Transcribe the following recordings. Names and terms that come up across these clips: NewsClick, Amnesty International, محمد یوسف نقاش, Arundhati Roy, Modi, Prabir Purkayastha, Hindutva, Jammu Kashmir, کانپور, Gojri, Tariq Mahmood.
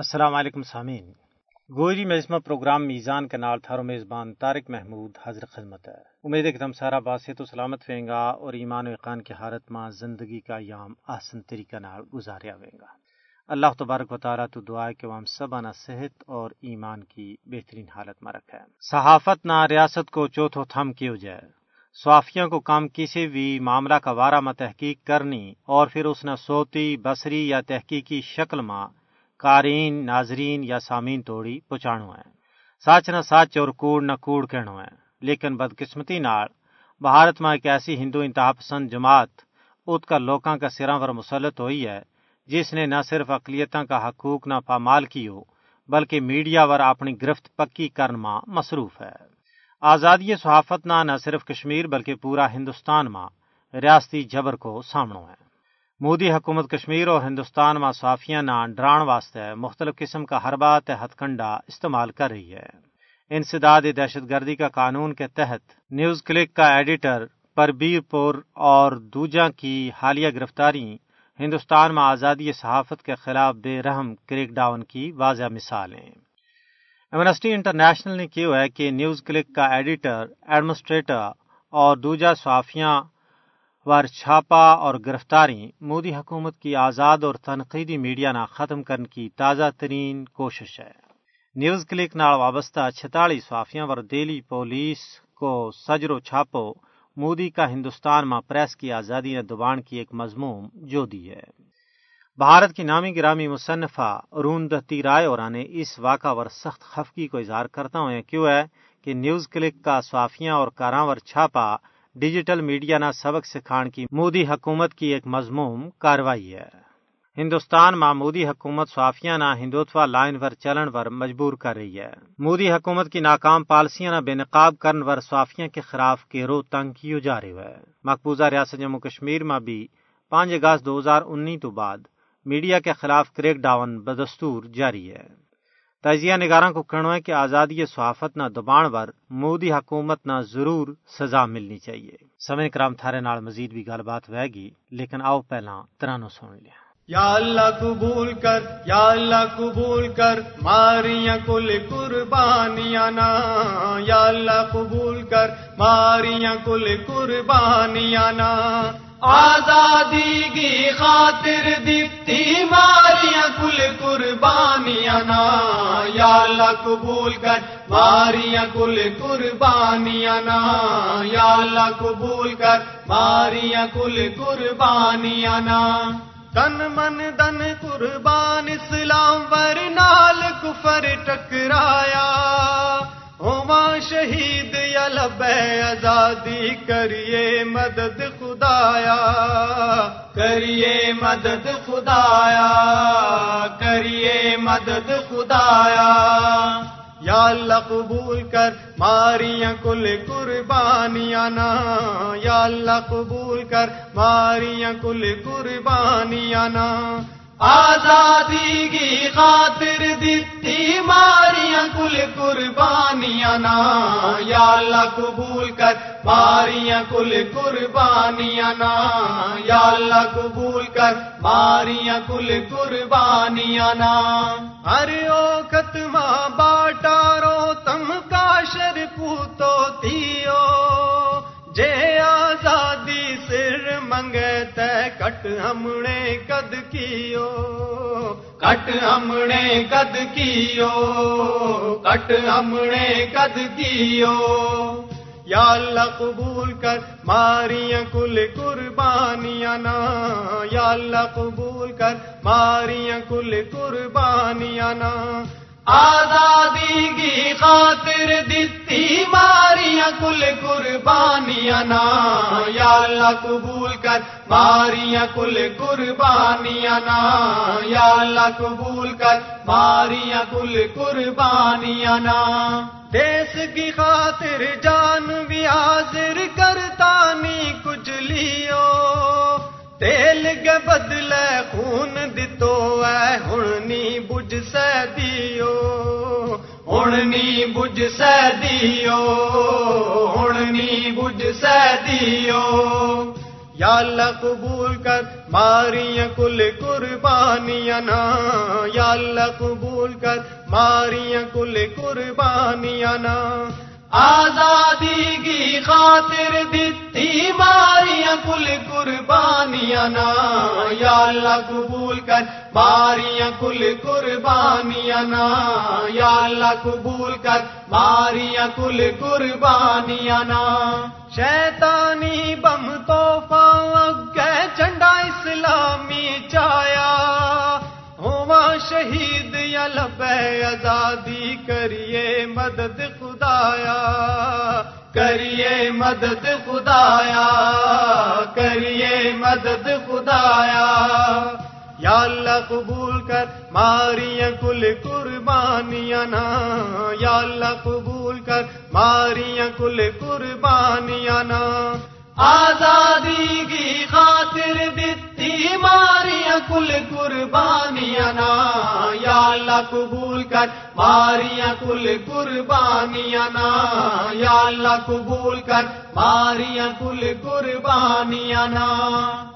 السلام علیکم سامعین، گوجری مجمع پروگرام میزان کا نال تھارو میزبان طارق محمود حاضر خدمت ہے۔ امید ہے کہ تم سارا باسے تو سلامت ہوئیں گا اور ایمان و یقین کی حالت ماں زندگی کا ایام آسن طریقہ نال گزاریا ہوئیں گا۔ اللہ تبارک و تعالیٰ تو دعا ہے کہ وہ ہم سبانہ صحت اور ایمان کی بہترین حالت میں رکھے۔ صحافت نہ ریاست کو چوتھو تھم کیو جائے، صحافیوں کو کام کسی بھی معاملہ کا وارہ میں تحقیق کرنی اور پھر اس نے صوتی، بصری یا تحقیقی شکل میں قارئین، ناظرین یا سامعین توڑی پہنچانا ہے۔ سچ نہ سچ اور کوڑ نہ کوڑ کہنا ہے، لیکن بدقسمتی نال بھارت میں ایک ایسی ہندو انتہا پسند جماعت ات کا لوکاں کا سراں پر مسلط ہوئی ہے جس نے نہ صرف اقلیتاں کا حقوق نہ پامال کیو بلکہ میڈیا ور اپنی گرفت پکی کرن ماں مصروف ہے۔ آزادی صحافت نہ صرف کشمیر بلکہ پورا ہندوستان ماں ریاستی جبر کو سامنو ہے۔ مودی حکومت کشمیر اور ہندوستان ماں صحافیاں نہ ڈران واسطے مختلف قسم کا حربہ تے ہتھ کنڈا استعمال کر رہی ہے۔ انسداد دہشت گردی کا قانون کے تحت نیوز کلک کا ایڈیٹر پربیر پور اور دوجا کی حالیہ گرفتاری ہندوستان میں آزادی صحافت کے خلاف بے رحم کریک ڈاؤن کی واضح مثالیں۔ ایمنسٹی انٹرنیشنل نے کیا ہے کہ نیوز کلک کا ایڈیٹر، ایڈمنسٹریٹر اور دوجا صحافیاں وار چھاپا اور گرفتاری مودی حکومت کی آزاد اور تنقیدی میڈیا نہ ختم کرنے کی تازہ ترین کوشش ہے۔ نیوز کلک نال وابستہ 46 صحافیاں ور دہلی پولیس کو سجرو چھاپو مودی کا ہندوستان میں پریس کی آزادی نے دبان کی ایک مضموم جو دی ہے۔ بھارت کی نامی گرامی مصنفہ اروندھتی رائے اورا نے اس واقعہ ور سخت خفگی کو اظہار کرتا ہوں کیوں ہے کہ نیوز کلک کا صحافیاں اور کاراں ور چھاپا ڈیجیٹل میڈیا نہ سبق سکھان کی مودی حکومت کی ایک مضموم کاروائی ہے۔ ہندوستان میں مودی حکومت صحافیاں نہ ہندوتوا لائن ور چلن ور مجبور کر رہی ہے۔ مودی حکومت کی ناکام پالیسیاں نہ بے نقاب کرن ور صحافیاں کے خلاف گیرو تنگ کیو جا رہی ہے۔ مقبوضہ ریاست جموں کشمیر میں بھی 5 اگست 2019 تو بعد میڈیا کے خلاف کریک ڈاؤن بدستور جاری ہے۔ تجزیہ نگاراں کو کہنا ہے کہ آزادی صحافت نہ دبان ور مودی حکومت نہ ضرور سزا ملنی چاہیے۔ سمے کرام تھارے نال مزید بھی گل بات ہوئے گی، لیکن آؤ پہلا ترانو سن لیا۔ یا اللہ قبول کر، یا اللہ قبول کر ماریاں کل قربانیاں نا، یا اللہ قبول کر ماریاں کل قربانیاں نا، آزادی کی خاطر دیتی ماریاں کل قربانیاں نا، یا اللہ قبول کر ماریاں کل قربانیاں نا، یا اللہ قبول کر ماریاں کل قربانیاں نا، تن من دن قربان اسلام ور نال کفر ٹکرایا، ہوا شہید یا لبے آزادی کریے مدد خدایا، کریے مدد خدایا، کریے مدد خدایا، یا اللہ قبول کر ماریاں کل قربانیاں نا، یا اللہ قبول کر ماریاں کل قربانیاں نا، آزادی کی خاطر دیتی ماریاں کل قربانیاں نا، یا اللہ قبول کر ماریاں کل قربانیاں نا، یا اللہ قبول کر ماریاں کل قربانیاں نا، ارے او ختمہ باٹارو تم کاشر پوتو تیو، جے آزادی سر منگے تے کٹ ہم نے قد کیو، کٹ ہم نے قد کیو، کٹ ہم نے قد کیو، یا اللہ قبول کر ماریاں کل قربانیاں نا، یا اللہ قبول کر ماریاں کل قربانیاں نا، آزادی کی خاطر دیتی ماریاں کل قربانیاں نا، یا اللہ قبول کر ماریاں کل قربانیاں نا، یا اللہ قبول کر ماریاں کل قربانیاں نا، دیس کی خاطر جان بھی حاضر کرتا نہیں کچھ لیو، تیل کے بدلے خون دتو ہے ہڑنی بج سے دیو، ہڑنی بج سے دیو، ہڑنی بج سے دیو، یا اللہ قبول کر ماریاں کل قربانیاں نا، یا اللہ قبول کر ماریاں کل قربانیاں نا، آزادی کی خاطر دیتی ماریاں کل قربانیاں نا، یا اللہ قبول کر ماریاں کل قربانیاں نا، یا اللہ قبول کر ماریاں کل قربانیاں نا، شیطانی بم توفا گئے جھنڈا اسلامی چایا، ہوا شہید یا لبے آزادی کریے مدد خدایا، کریے مدد خدایا، کریے مدد خدایا، یا اللہ قبول کر ماریاں کل قربانیاں نا، یا اللہ قبول کر ماریاں کل قربانیاں نا، آزادی کی خاطر دیتی ماریاں کل قربانیاں نا، یا اللہ قبول کر ماریاں کل قربانیاں نا، یا اللہ قبول کر ماریاں کل قربانیاں نا،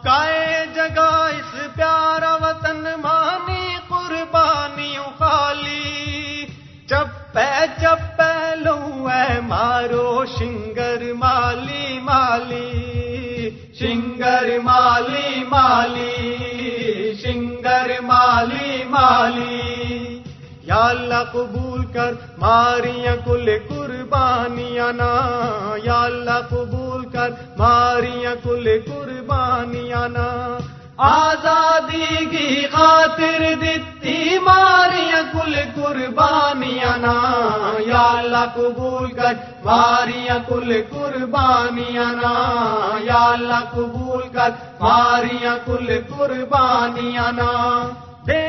کائے جگہ اس پیارا وطن مانی قربانیوں خالی، چپے چپے لوں اے مارو شنگر مالی مالی، شنگر مالی مالی، شنگر مالی مالی، یا اللہ قبول کر ماریاں کل قربانیاں نا، یا اللہ قبول کر ماریاں کل قربانیاں نا، آزادی کی خاطر دیتی ماریاں کل قربانیاں نا، یا اللہ قبول کر ماریاں کل قربانیاں نا، یا اللہ قبول کر ماریاں کل قربانیاں نا، بے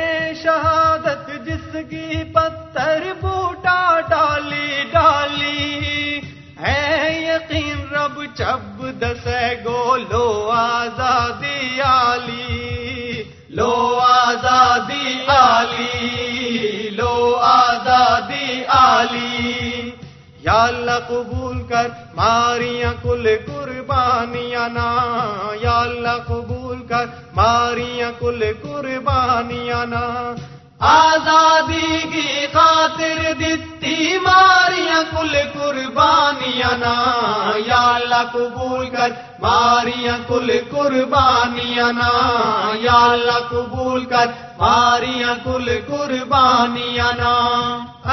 شہادت جس کی پتھر بوٹا ڈالی ڈالی، اے یقین رب چب دسے گو لو آزادی عالی، لو آزادی عالی، لو آزادی عالی، یا اللہ قبول کر ماریاں کل قربانیاں نا، یا اللہ قبول کر ماریاں کل قربانیاں نا، آزادی کی خاطر دیتی ماریاں کل قربانیاں نا، یا اللہ قبول کر ماریاں کل قربانیاں نا، یا اللہ قبول کر ماریاں کل قربانیاں نا،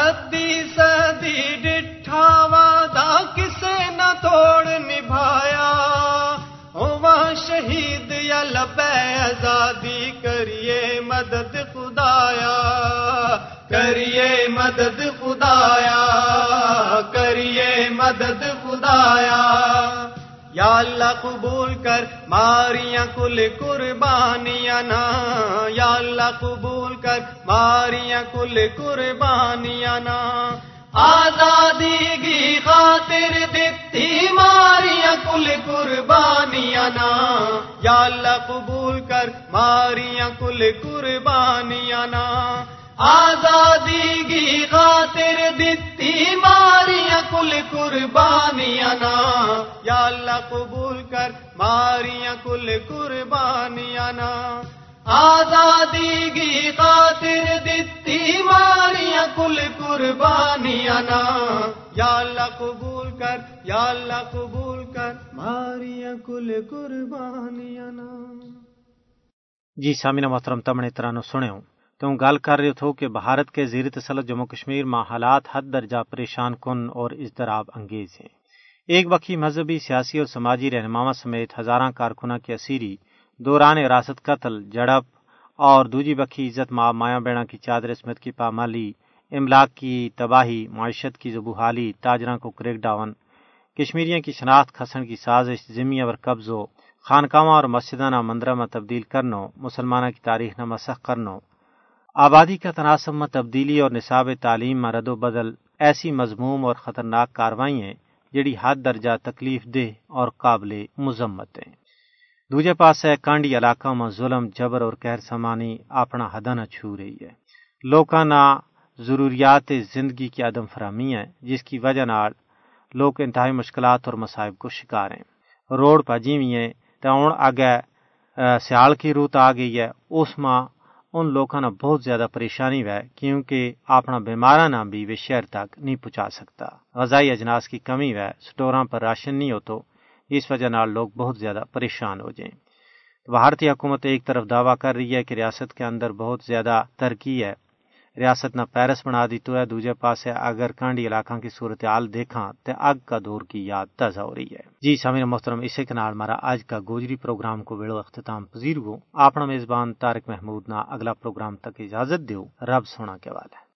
ادھی صدی ڈٹھا وعدہ کسے نہ توڑ نبھایا، ہوا شہید یا لبے آزادی کریے مدد خدایا، کریے مدد خدایا، کریے مدد خدایا، یا اللہ قبول کر ماریاں کل قربانیاں نا، یا اللہ قبول کر ماریاں کل قربانیاں نا، آزادی کی خاطر دیتی ماریاں کل قربانیاں نا، یا اللہ قبول کر ماریاں کل قربانیاں نا، آزادی کی خاطر دیتی ماریاں کل قربانیاں نا، یا اللہ قبول کر ماریاں کل قربانیاں نا، آزادی کی خاطر دیتی ماریاں کل قربانیاں نا، یا اللہ قبول کر، یا اللہ قبول کر ماریاں کل قربانیاں نا۔ جی سامعین محترم، تمنے ترانو سنو تو ہوں گال کر رہے تھو کہ بھارت کے زیر تسلط جموں کشمیر میں حالات حد درجہ پریشان کن اور اضطراب انگیز ہیں۔ ایک بخی مذہبی، سیاسی اور سماجی رہنماؤں سمیت ہزاراں کارکناں کی اسیری، دوران حراست قتل، جڑپ اور دوجی بخی عزت ماں مایا بہنا کی چادر اسمت کی پامالی، املاک کی تباہی، معیشت کی زبوحالی، تاجراں کو کریک ڈاون، کشمیریوں کی شناخت کھسن کی سازش، ذمہ ور قبضوں، خانقاہاں اور مسجداں نہ مندراں میں تبدیل کرنو، مسلماناں کی تاریخ نہ مسخ کرنو، آبادی کا تناسب میں تبدیلی اور نصاب تعلیم میں رد و بدل، ایسی مضموم اور خطرناک کارروائیاں جڑی حد درجہ تکلیف دہ اور قابل مذمت ہیں۔ دوجے پاس ہے کانڈی علاقہ میں ظلم، جبر اور قہر سمانی اپنا حداں نہ چھو رہی ہے۔ لوکاں نہ ضروریات زندگی کی عدم فراہمی ہے، جس کی وجہ نال لوگ انتہائی مشکلات اور مصائب کو شکار ہیں۔ روڈ پاجیویں، تو ہوں آگے سیال کی روت آ گئی ہے، اس ماں ان لوگوں نے بہت زیادہ پریشانی ہے کیونکہ اپنا بیمارہ نہ بھی وہ شہر تک نہیں پہنچا سکتا، غذائی اجناس کی کمی ہے، سٹوراں پر راشن نہیں ہوتا، اس وجہ نال لوگ بہت زیادہ پریشان ہو جائیں۔ بھارتی حکومت ایک طرف دعویٰ کر رہی ہے کہ ریاست کے اندر بہت زیادہ ترقی ہے، ریاست نہ پیرس بنا دی تو ہے، دوجے پاسے اگر کانڈی علاقوں کی صورتحال دیکھاں تو آگ کا دور کی یاد تازہ ہو رہی ہے۔ جی سامعین محترم، اسی کے نال ہمارا آج کا گوجری پروگرام کو ویلو اختتام پذیر ہو۔ اپنا میزبان طارق محمود نا اگلا پروگرام تک اجازت دیو، رب سونا کے حوالے۔